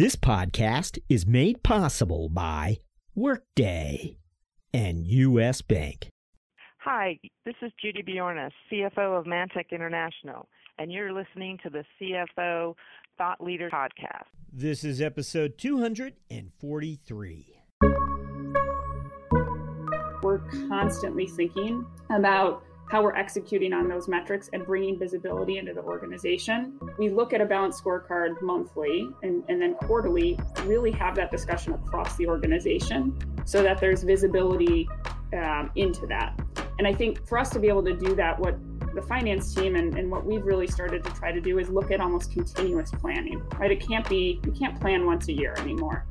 This podcast is made possible by Workday and U.S. Bank. Hi, this is Judy Bjorna, CFO of Mantech International, and you're listening to the CFO Thought Leader Podcast. This is episode 243. We're constantly thinking about how we're executing on those metrics and bringing visibility into the organization. We look at a balanced scorecard monthly and then quarterly, really have that discussion across the organization so that there's visibility into that. And I think for us to be able to do that, what the finance team and what we've really started to try to do is look at almost continuous planning, right? It can't be, you can't plan once a year anymore.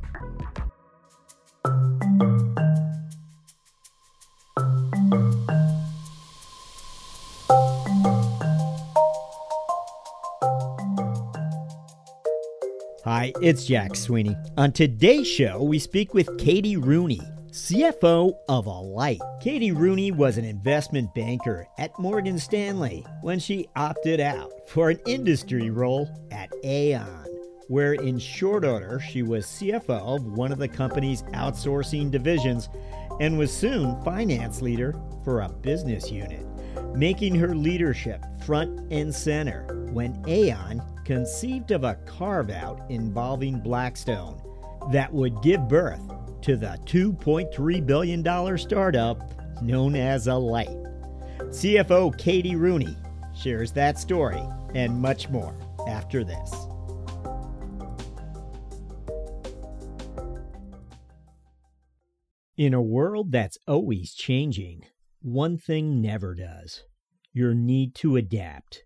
Hi, it's Jack Sweeney. On today's show, we speak with Katie Rooney, CFO of Alight. Katie Rooney was an investment banker at Morgan Stanley when she opted out for an industry role at Aon, where in short order she was CFO of one of the company's outsourcing divisions and was soon finance leader for a business unit, making her leadership front and center when Aon conceived of a carve-out involving Blackstone that would give birth to the $2.3 billion startup known as Alight. CFO Katie Rooney shares that story and much more after this. In a world that's always changing, one thing never does: your need to adapt,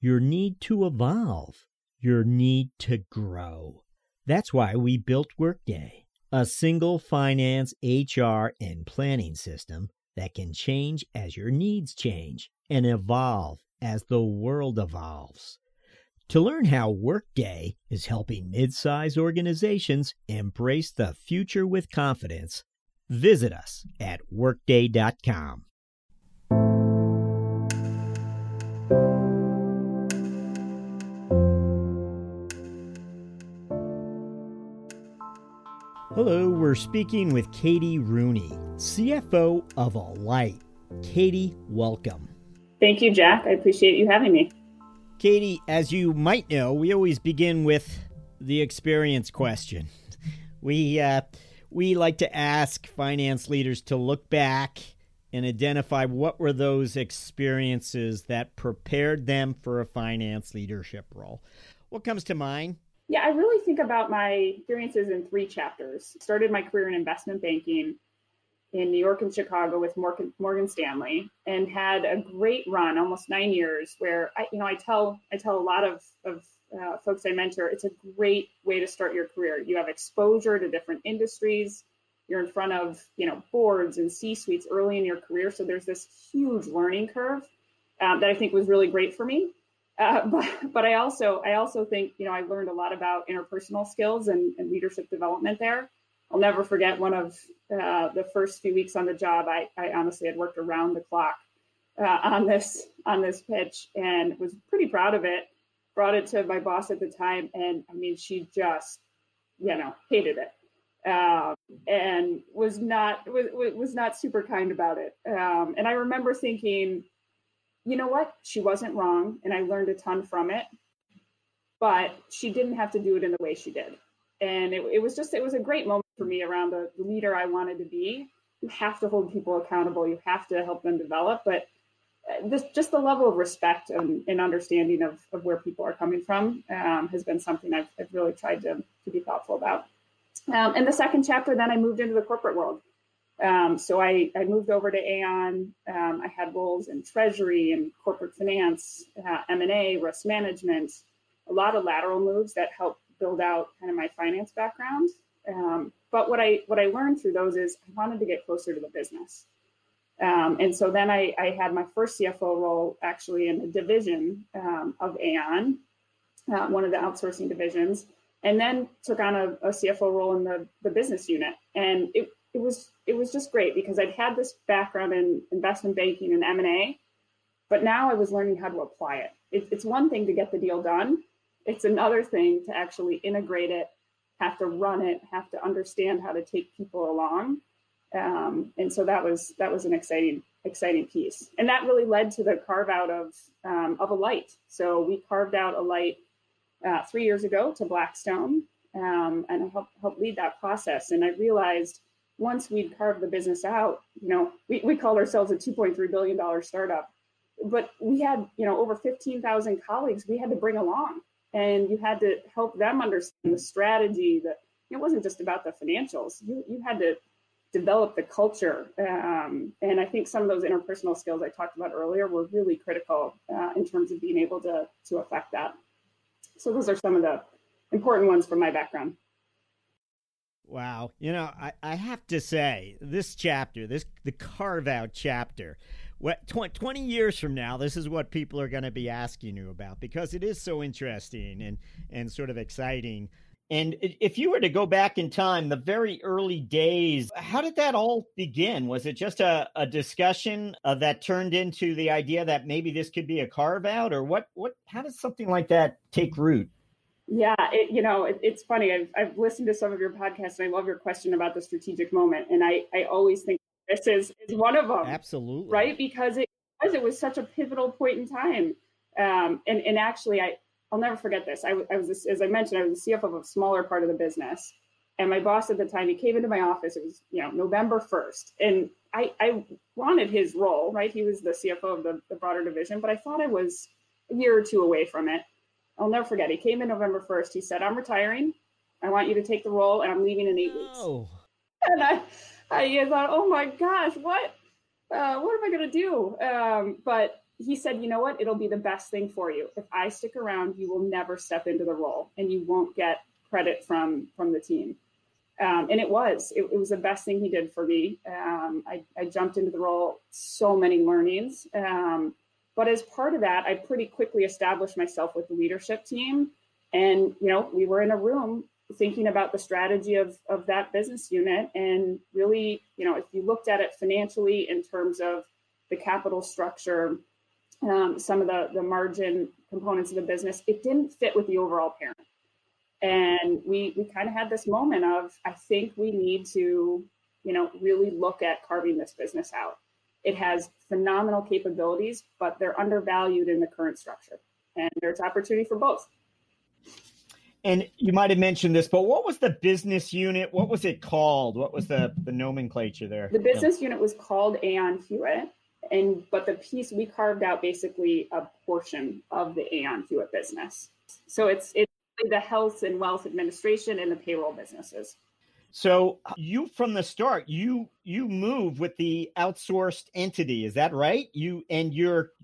your need to evolve, your need to grow. That's why we built Workday, a single finance, HR, and planning system that can change as your needs change and evolve as the world evolves. To learn how Workday is helping mid-size organizations embrace the future with confidence, visit us at workday.com. Hello, we're speaking with Katie Rooney, CFO of Alight. Katie, welcome. Thank you, Jack. I appreciate you having me. Katie, as you might know, we always begin with the experience question. We like to ask finance leaders to look back and identify what were those experiences that prepared them for a finance leadership role. What comes to mind? Yeah, I really think about my experiences in three chapters. Started my career in investment banking in New York and Chicago with Morgan Stanley, and had a great run, almost 9 years, where I tell a lot of folks I mentor, it's a great way to start your career. You have exposure to different industries. You're in front of boards and C-suites early in your career, so there's this huge learning curve that I think was really great for me. But I also think, I learned a lot about interpersonal skills and leadership development there. I'll never forget one of the first few weeks on the job. I honestly had worked around the clock on this pitch and was pretty proud of it. Brought it to my boss at the time, and she just, hated it, and was not super kind about it. And I remember thinking, you know what? She wasn't wrong, and I learned a ton from it, but she didn't have to do it in the way she did. And it was a great moment for me around the leader I wanted to be. You have to hold people accountable. You have to help them develop, but just the level of respect and understanding of where people are coming from has been something I've really tried to be thoughtful about. And the second chapter, then I moved into the corporate world. So I moved over to Aon. I had roles in treasury and corporate finance, M&A, risk management, a lot of lateral moves that helped build out kind of my finance background. But what I learned through those is I wanted to get closer to the business. And so then I had my first CFO role actually in a division of Aon, one of the outsourcing divisions, and then took on a CFO role in the business unit. And it was just great because I'd had this background in investment banking and M&A, but now I was learning how to apply it. It's one thing to get the deal done. It's another thing to actually integrate it, have to run it, have to understand how to take people along. And so that was an exciting piece. And that really led to the carve out of Alight. So we carved out Alight 3 years ago to Blackstone, and I helped lead that process. And I realized once we'd carved the business out, you know, we called ourselves a $2.3 billion startup, but we had, you know, over 15,000 colleagues we had to bring along, and you had to help them understand the strategy. That it wasn't just about the financials. You had to develop the culture. And I think some of those interpersonal skills I talked about earlier were really critical in terms of being able to affect that. So those are some of the important ones from my background. Wow. You know, I have to say, this chapter, the carve-out chapter, what 20 years from now, this is what people are going to be asking you about, because it is so interesting and sort of exciting. And if you were to go back in time, the very early days, how did that all begin? Was it just a discussion that turned into the idea that maybe this could be a carve out, or what? How does something like that take root? Yeah, it's funny. I've listened to some of your podcasts, and I love your question about the strategic moment. And I always think this is one of them. Absolutely. Right? Because it was such a pivotal point in time. And actually, I'll never forget this. I was, as I mentioned, I was the CFO of a smaller part of the business. And my boss at the time, he came into my office. It was, November 1st. And I wanted his role, right? He was the CFO of the broader division, but I thought I was a year or two away from it. I'll never forget. He came in November 1st. He said, "I'm retiring. I want you to take the role, and I'm leaving in 8 weeks. Oh. And I thought, oh my gosh, what am I going to do? But he said, you know what? It'll be the best thing for you. If I stick around, you will never step into the role, and you won't get credit from the team. And it was the best thing he did for me. I jumped into the role, so many learnings. But as part of that, I pretty quickly established myself with the leadership team. And, we were in a room thinking about the strategy of that business unit. And really, if you looked at it financially in terms of the capital structure, some of the margin components of the business, it didn't fit with the overall parent. And we kind of had this moment of, I think we need to, really look at carving this business out. It has phenomenal capabilities, but they're undervalued in the current structure. And there's opportunity for both. And you might have mentioned this, but what was the business unit? What was it called? What was the nomenclature there? The business unit was called Aon Hewitt. But the piece we carved out basically a portion of the Aon Hewitt business. So it's the health and wealth administration and the payroll businesses. So you, from the start, you move with the outsourced entity, is that right? You're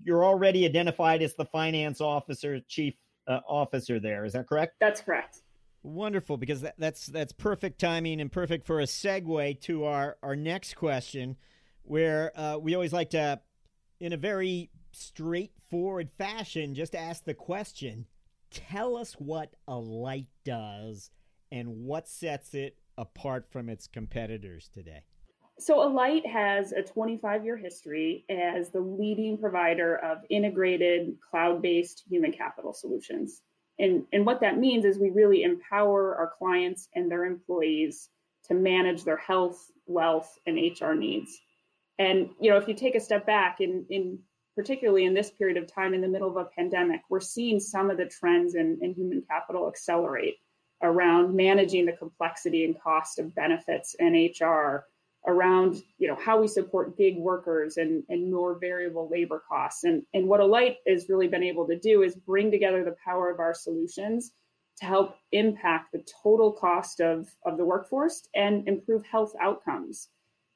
already identified as the finance officer, chief officer there, is that correct? That's correct. Wonderful, because that's perfect timing and perfect for a segue to our next question, where we always like to, in a very straightforward fashion, just ask the question, tell us what Alight does and what sets it apart from its competitors today. So Alight has a 25-year history as the leading provider of integrated cloud-based human capital solutions. And what that means is we really empower our clients and their employees to manage their health, wealth, and HR needs. And, if you take a step back, in particularly in this period of time, in the middle of a pandemic, we're seeing some of the trends in human capital accelerate around managing the complexity and cost of benefits and HR, around, how we support gig workers and more variable labor costs. And what Alight has really been able to do is bring together the power of our solutions to help impact the total cost of the workforce and improve health outcomes.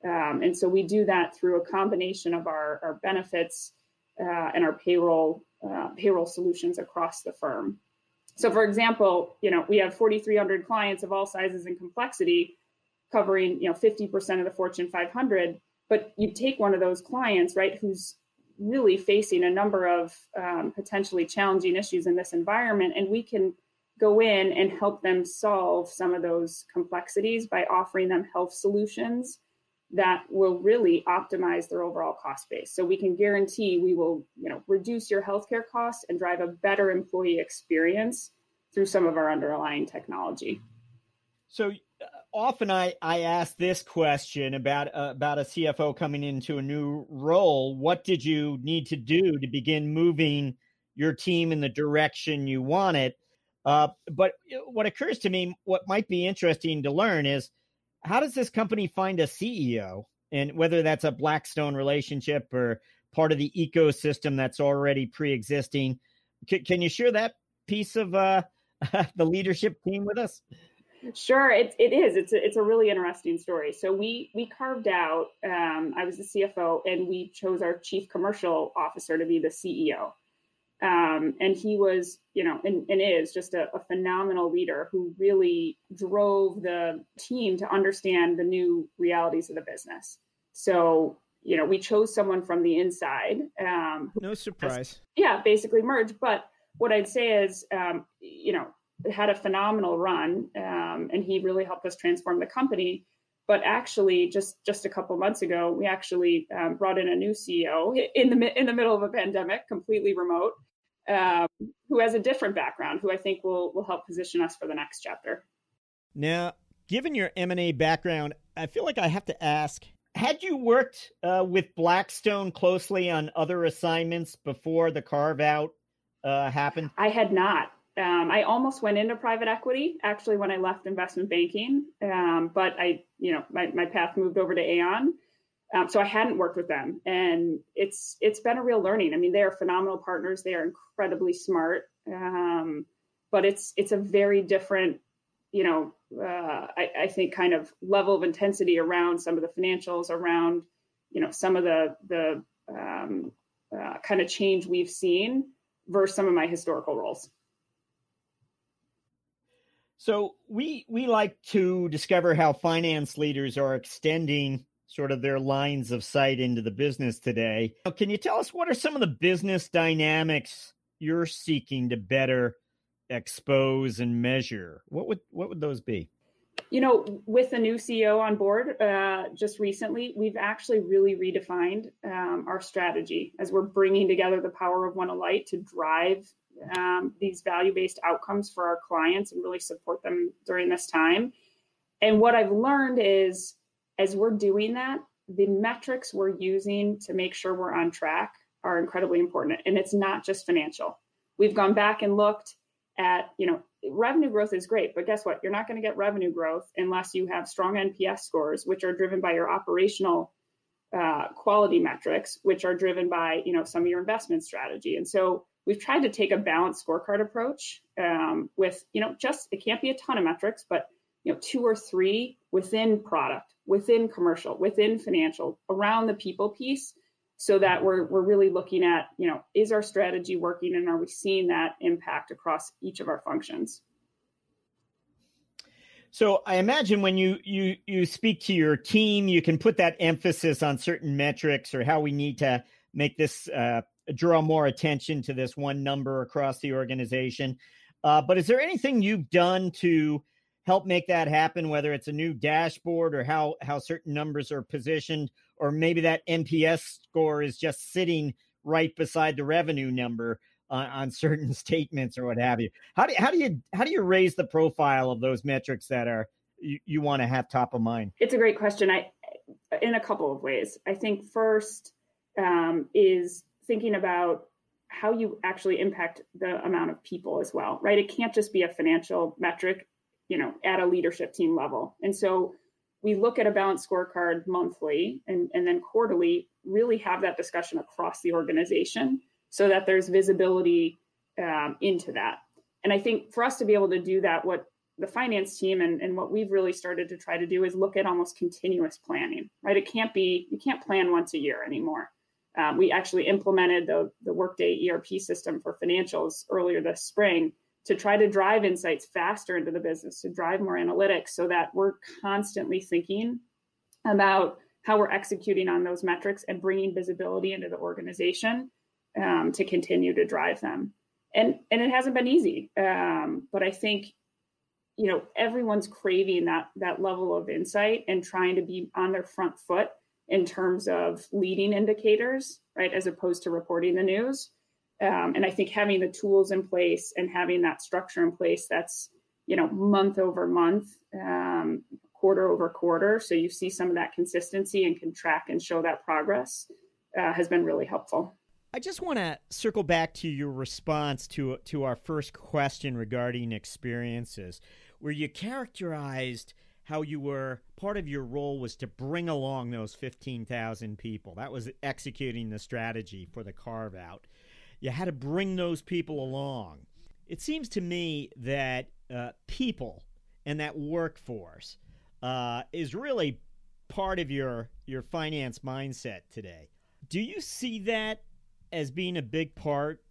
And so we do that through a combination of our benefits and our payroll solutions across the firm. So, for example, we have 4,300 clients of all sizes and complexity, covering 50% of the Fortune 500. But you take one of those clients, right, who's really facing a number of potentially challenging issues in this environment, and we can go in and help them solve some of those complexities by offering them health solutions that will really optimize their overall cost base. So we can guarantee we will, reduce your healthcare costs and drive a better employee experience through some of our underlying technology. So often I ask this question about a CFO coming into a new role. What did you need to do to begin moving your team in the direction you want it? But what occurs to me, what might be interesting to learn is, how does this company find a CEO? And whether that's a Blackstone relationship or part of the ecosystem that's already pre-existing, can you share that piece of the leadership team with us? Sure, it is. It's a really interesting story. So we carved out, I was the CFO, and we chose our chief commercial officer to be the CEO. And he was, and is just a phenomenal leader who really drove the team to understand the new realities of the business. So, we chose someone from the inside. No surprise. Basically merged. But what I'd say is, had a phenomenal run, and he really helped us transform the company. But actually, just a couple months ago, we actually brought in a new CEO in the middle of a pandemic, completely remote, who has a different background, who I think will help position us for the next chapter. Now, given your M&A background, I feel like I have to ask, had you worked with Blackstone closely on other assignments before the carve-out happened? I had not. I almost went into private equity, actually, when I left investment banking, but my path moved over to Aon, so I hadn't worked with them, and it's been a real learning. I mean, they are phenomenal partners; they are incredibly smart, but it's a very different, I think, kind of level of intensity around some of the financials, around some of the kind of change we've seen versus some of my historical roles. So we like to discover how finance leaders are extending sort of their lines of sight into the business today. Now, can you tell us what are some of the business dynamics you're seeking to better expose and measure? What would those be? With the new CEO on board just recently, we've actually really redefined our strategy as we're bringing together the power of One Alight to drive these value-based outcomes for our clients and really support them during this time. And what I've learned is, as we're doing that, the metrics we're using to make sure we're on track are incredibly important. And it's not just financial. We've gone back and looked at, revenue growth is great, but guess what? You're not going to get revenue growth unless you have strong NPS scores, which are driven by your operational quality metrics, which are driven by, some of your investment strategy. And so we've tried to take a balanced scorecard approach with, it can't be a ton of metrics, but, 2 or 3 within product, within commercial, within financial, around the people piece, so that we're really looking at, is our strategy working, and are we seeing that impact across each of our functions? So I imagine when you speak to your team, you can put that emphasis on certain metrics or how we need to make this draw more attention to this one number across the organization. But is there anything you've done to help make that happen, whether it's a new dashboard or how certain numbers are positioned, or maybe that NPS score is just sitting right beside the revenue number on certain statements or what have you? How do you raise the profile of those metrics that are you want to have top of mind? It's a great question. In a couple of ways. I think first is thinking about how you actually impact the amount of people as well, right? It can't just be a financial metric, at a leadership team level. And so we look at a balanced scorecard monthly and then quarterly, really have that discussion across the organization so that there's visibility into that. And I think for us to be able to do that, what the finance team and what we've really started to try to do is look at almost continuous planning, right? You can't plan once a year anymore. We actually implemented the Workday ERP system for financials earlier this spring to try to drive insights faster into the business, to drive more analytics, so that we're constantly thinking about how we're executing on those metrics and bringing visibility into the organization to continue to drive them. And it hasn't been easy, but I think everyone's craving that level of insight and trying to be on their front foot in terms of leading indicators, right, as opposed to reporting the news. And I think having the tools in place and having that structure in place that's you know, month over month, quarter over quarter. So you see some of that consistency and can track and show that progress has been really helpful. I just want to circle back to your response to our first question regarding experiences, where you characterized how you were, part of your role was to bring along those 15,000 people. That was executing the strategy for the carve out. You had to bring those people along. It seems to me that people and that workforce is really part of your finance mindset today. Do you see that as being a big part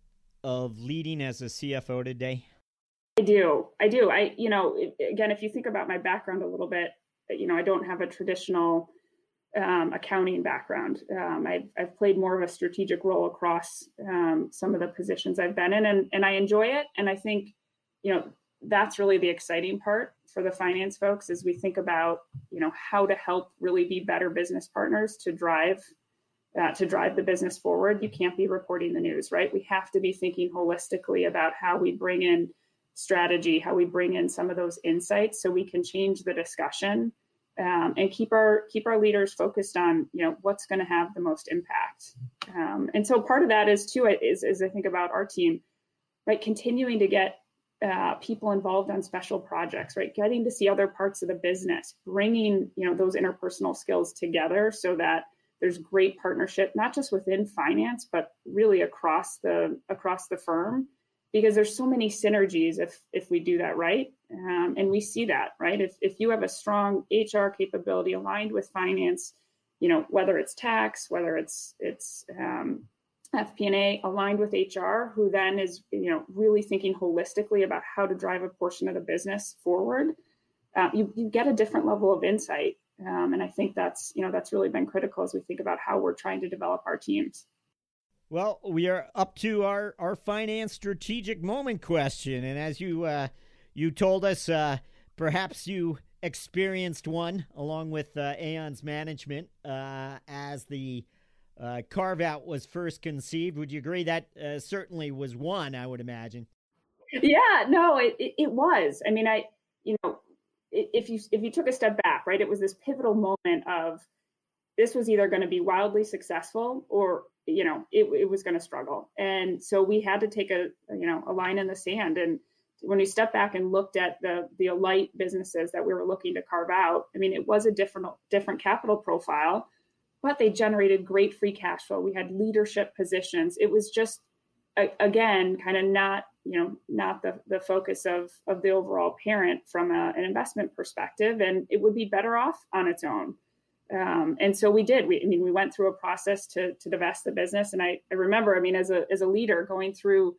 of leading as a CFO today? I do. Again, if you think about my background a little bit, I don't have a traditional accounting background. I've played more of a strategic role across some of the positions I've been in, and I enjoy it. And I think, that's really the exciting part for the finance folks as we think about, how to help really be better business partners to drive the business forward. You can't be reporting the news, right? We have to be thinking holistically about how we bring in strategy, how we bring in some of those insights so we can change the discussion and keep our leaders focused on, what's going to have the most impact. And so part of that is too, is I think about our team, right? Continuing to get people involved on special projects, right? Getting to see other parts of the business, bringing, those interpersonal skills together so that there's great partnership, not just within finance, but really across the firm, because there's so many synergies if we do that right. And we see that, right? If you have a strong HR capability aligned with finance, whether it's tax, whether it's FP&A aligned with HR, who then is, really thinking holistically about how to drive a portion of the business forward, you get a different level of insight. And I think that's really been critical as we think about how we're trying to develop our teams. Well, we are up to our finance strategic moment question. And as you told us, perhaps you experienced one along with Aon's management as the carve out was first conceived. Would you agree that certainly was one, I would imagine? Yeah, no, it was. I mean, if you took a step back, right, it was this pivotal moment of this was either going to be wildly successful or, it was going to struggle. And so we had to take a line in the sand. And when we stepped back and looked at the Alight businesses that we were looking to carve out, I mean, it was a different capital profile, but they generated great free cash flow. We had leadership positions. It was just, again, kind of not the focus of the overall parent from an investment perspective, and it would be better off on its own. And so we did. We went through a process to divest the business, and I remember, as a leader going through,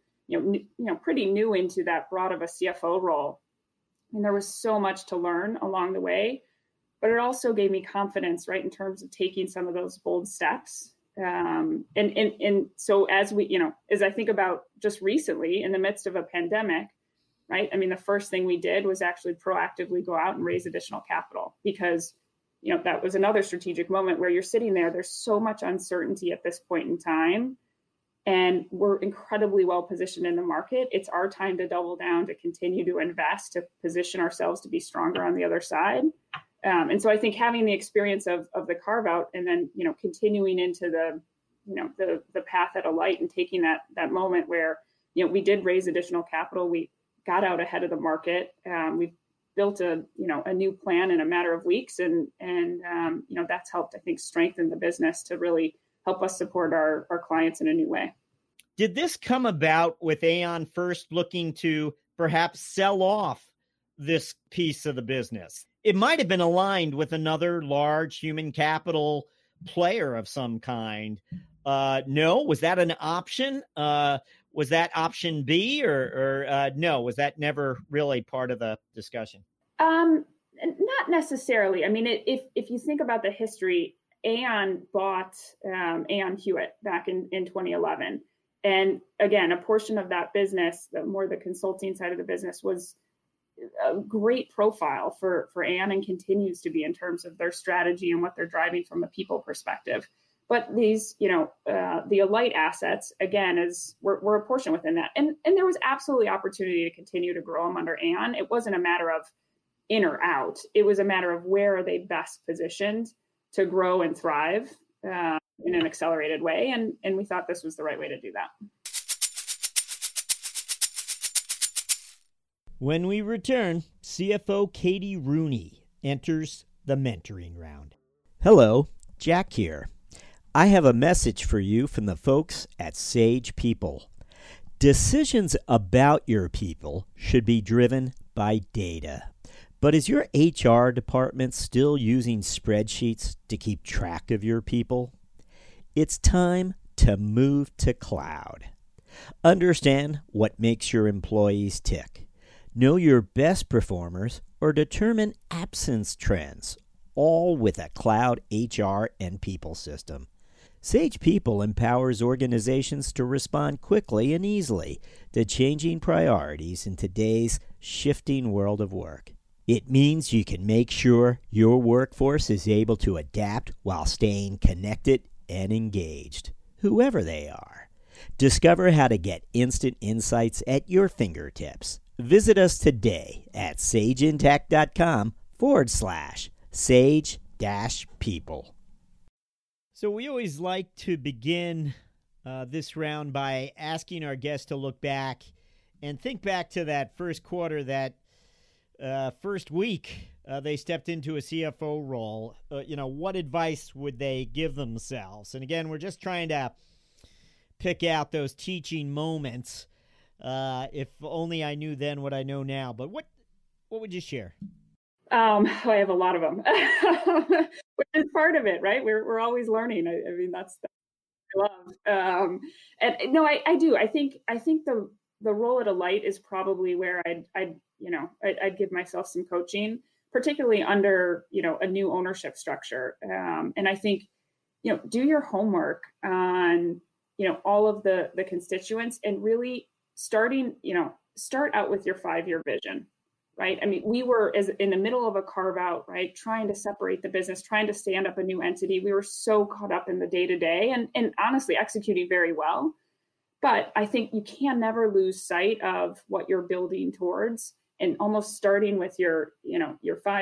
pretty new into that broad of a CFO role, and there was so much to learn along the way, but it also gave me confidence, right, in terms of taking some of those bold steps. And so as we, as I think about just recently in the midst of a pandemic, right? I mean, the first thing we did was actually proactively go out and raise additional capital because, that was another strategic moment where you're sitting there, there's so much uncertainty at this point in time, and we're incredibly well positioned in the market. It's our time to double down, to continue to invest, to position ourselves to be stronger on the other side. And so I think having the experience of the carve out and then, continuing into the path at Alight and taking that moment where, we did raise additional capital. We got out ahead of the market. We've built a new plan in a matter of weeks and that's helped, I think, strengthen the business to really help us support our clients in a new way. Did this come about with Aon first looking to perhaps sell off this piece of the business? It might have been aligned with another large human capital player of some kind. No, was that an option? Was that option B or no? Was that never really part of the discussion? Not necessarily. I mean, if you think about the history, Aon bought Aon Hewitt back in 2011. And again, a portion of that business, the consulting side of the business, was a great profile for Aon and continues to be in terms of their strategy and what they're driving from a people perspective. But these, the Alight assets, again, were a portion within that. And there was absolutely opportunity to continue to grow them under Aon. It wasn't a matter of in or out. It was a matter of where are they best positioned to grow and thrive in an accelerated way. And we thought this was the right way to do that. When we return, CFO Katie Rooney enters the mentoring round. Hello, Jack here. I have a message for you from the folks at Sage People. Decisions about your people should be driven by data. But is your HR department still using spreadsheets to keep track of your people? It's time to move to cloud. Understand what makes your employees tick. Know your best performers or determine absence trends, all with a cloud HR and people system. Sage People empowers organizations to respond quickly and easily to changing priorities in today's shifting world of work. It means you can make sure your workforce is able to adapt while staying connected and engaged, whoever they are. Discover how to get instant insights at your fingertips. Visit us today at sageintech.com/sage-people. So we always like to begin this round by asking our guests to look back and think back to that first quarter, that first week they stepped into a CFO role. What advice would they give themselves? And again, we're just trying to pick out those teaching moments. If only I knew then what I know now. But what would you share? I have a lot of them, which is part of it, right? We're always learning. I mean, that's I love. I do. I think the role at Alight is probably where I'd give myself some coaching, particularly under a new ownership structure. And I think do your homework on all of the constituents and really start out with your 5-year vision. Right. I mean, we were in the middle of a carve out, right, trying to separate the business, trying to stand up a new entity. We were so caught up in the day to day and honestly executing very well. But I think you can never lose sight of what you're building towards and almost starting with your 5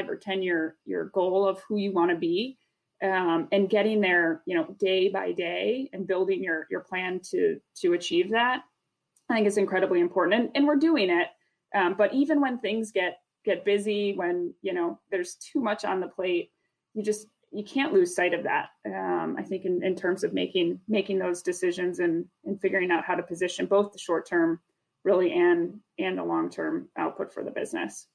or 10 year your goal of who you want to be and getting there, day by day and building your plan to achieve that. I think it's incredibly important. And we're doing it. But even when things get busy, when, there's too much on the plate, you can't lose sight of that. I think in terms of making those decisions and figuring out how to position both the short term really and the long term output for the business.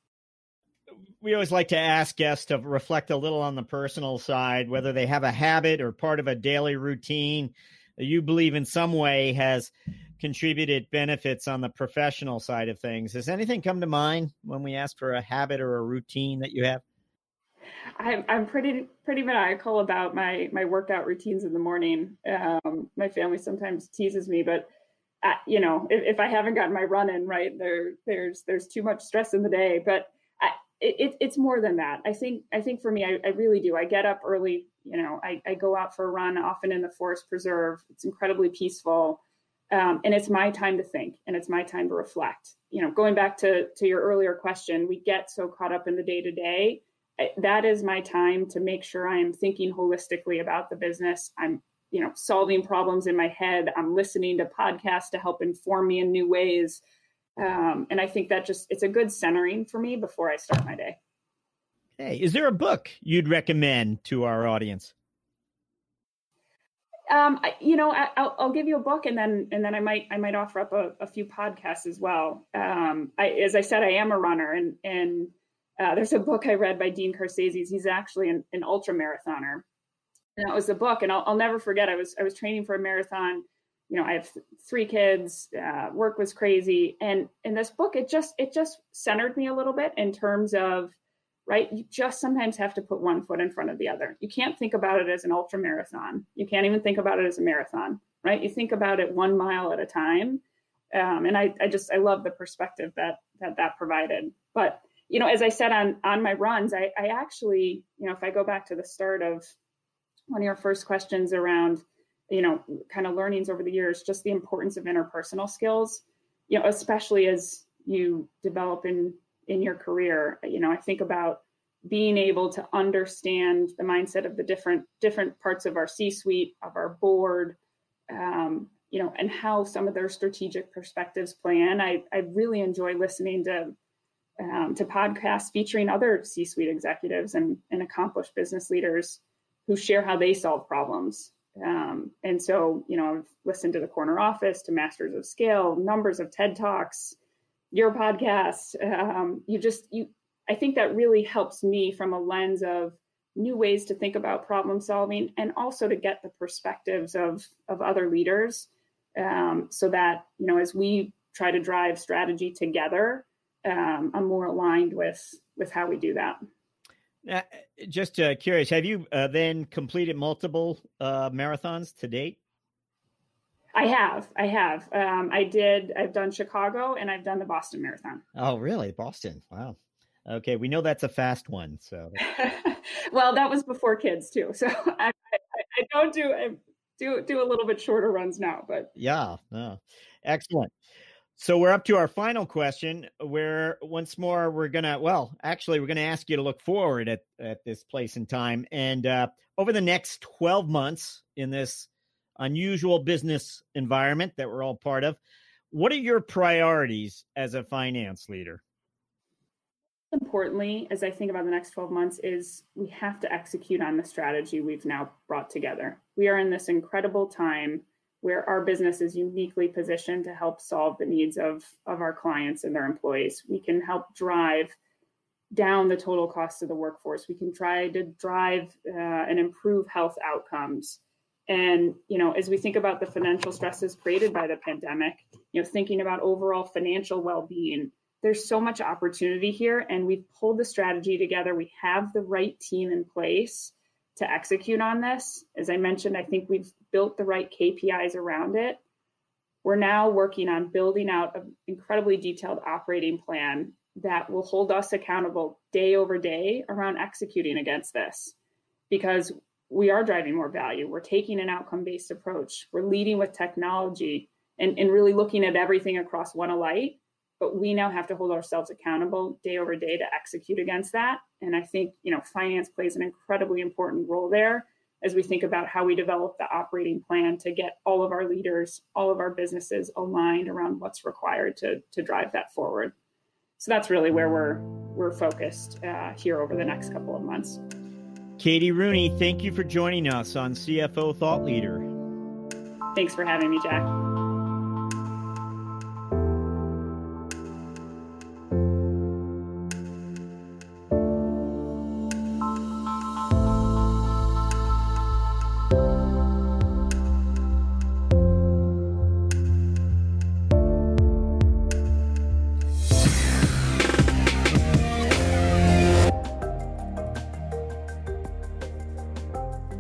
We always like to ask guests to reflect a little on the personal side, whether they have a habit or part of a daily routine that you believe in some way has contributed benefits on the professional side of things. Does anything come to mind when we ask for a habit or a routine that you have? I'm pretty maniacal about my workout routines in the morning. My family sometimes teases me, but if I haven't gotten my run in right, there's too much stress in the day. But it's more than that. I think for me, I really do. I get up early. I go out for a run, often in the forest preserve. It's incredibly peaceful. And it's my time to think and it's my time to reflect. Going back to your earlier question, we get so caught up in the day to day. That is my time to make sure I am thinking holistically about the business. I'm, solving problems in my head. I'm listening to podcasts to help inform me in new ways. And I think that it's a good centering for me before I start my day. Hey, is there a book you'd recommend to our audience? I'll give you a book and then I might offer up a few podcasts as well. As I said, I am a runner and there's a book I read by Dean Karnazes. He's actually an ultra marathoner. And that was the book. And I'll never forget. I was training for a marathon. I have 3 kids, work was crazy. And in this book, it just centered me a little bit in terms of, right? You just sometimes have to put one foot in front of the other. You can't think about it as an ultra marathon. You can't even think about it as a marathon, right? You think about it 1 mile at a time. And I love the perspective that provided. But, as I said, on my runs, I actually, if I go back to the start of one of your first questions around, you know, kind of learnings over the years, just the importance of interpersonal skills, you know, especially as you develop in your career. You know, I think about being able to understand the mindset of the different parts of our C-suite, of our board, you know, and how some of their strategic perspectives play in. I really enjoy listening to podcasts featuring other C-suite executives and accomplished business leaders who share how they solve problems. And so, you know, I've listened to The Corner Office, to Masters of Scale, numbers of TED Talks, your podcast. I think that really helps me from a lens of new ways to think about problem solving, and also to get the perspectives of other leaders, so that, you know, as we try to drive strategy together, I'm more aligned with how we do that. Now, just curious, have you then completed multiple marathons to date? I have. I've done Chicago and I've done the Boston Marathon. Oh, really? Boston. Wow. Okay, we know that's a fast one. So, well, that was before kids too. So I do a little bit shorter runs now. But yeah, no, excellent. So we're up to our final question, where once more we're gonna ask you to look forward at this place and time, and over the next 12 months in this unusual business environment that we're all part of. What are your priorities as a finance leader? Importantly, as I think about the next 12 months, is we have to execute on the strategy we've now brought together. We are in this incredible time where our business is uniquely positioned to help solve the needs of our clients and their employees. We can help drive down the total cost of the workforce. We can try to drive and improve health outcomes. And, you know, as we think about the financial stresses created by the pandemic, you know, thinking about overall financial well-being, there's so much opportunity here, and we've pulled the strategy together. We have the right team in place to execute on this. As I mentioned, I think we've built the right KPIs around it. We're now working on building out an incredibly detailed operating plan that will hold us accountable day over day around executing against this, because we are driving more value. We're taking an outcome-based approach. We're leading with technology and really looking at everything across One Alight. But we now have to hold ourselves accountable day over day to execute against that. And I think, you know, finance plays an incredibly important role there as we think about how we develop the operating plan to get all of our leaders, all of our businesses aligned around what's required to drive that forward. So that's really where we're focused here over the next couple of months. Katie Rooney, thank you for joining us on CFO Thought Leader. Thanks for having me, Jack.